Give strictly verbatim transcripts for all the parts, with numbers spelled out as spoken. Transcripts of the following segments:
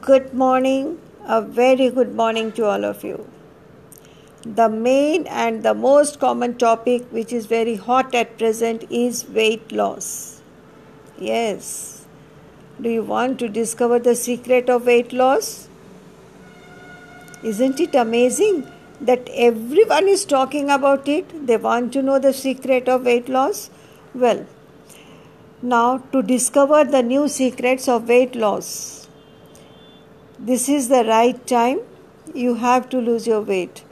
Good morning, a very good morning to all of you. The main and the most common topic which is very hot at present is weight loss. Yes. Do you want to discover the secret of weight loss? Isn't it amazing that everyone is talking about it? They want to know the secret of weight loss. Well, now to discover the new secrets of weight loss, this is the right time. You have to lose your weight.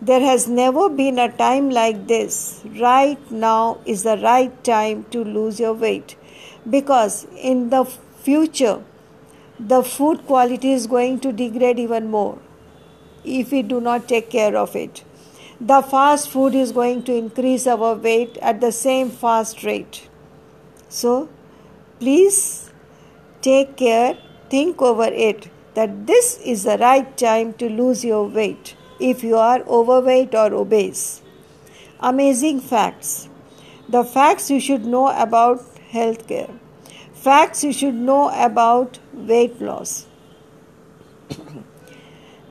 There has never been a time like this. Right now is the right time to lose your weight, because in the future the food quality is going to degrade even more if we do not take care of it. The fast food is going to increase our weight at the same fast rate. So, please take care, think over it, that this is the right time to lose your weight if you are overweight or obese. Amazing facts. The facts you should know about healthcare. Facts you should know about weight loss.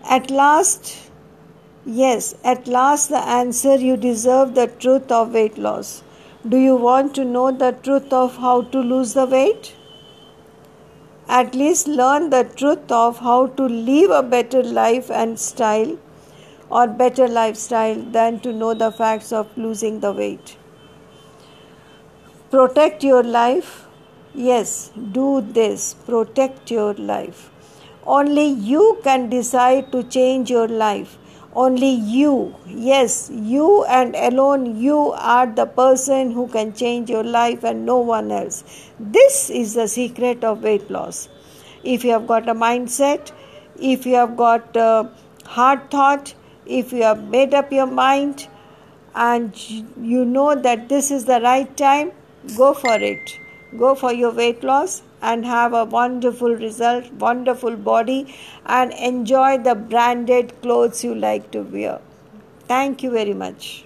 At last, yes, at last the answer you deserve, the truth of weight loss. Do you want to know the truth of how to lose the weight? At least learn the truth of how to live a better life and style, or better lifestyle, than to know the facts of losing the weight. Protect your life. Yes, do this. Protect your life. Only you can decide to change your life. Only you, yes, you and alone you are the person who can change your life, and no one else. This is the secret of weight loss. If you have got a mindset, if you have got a hard thought, if you have made up your mind and you know that this is the right time, go for it. Go for your weight loss and have a wonderful result, wonderful body, and enjoy the branded clothes you like to wear. Thank you very much.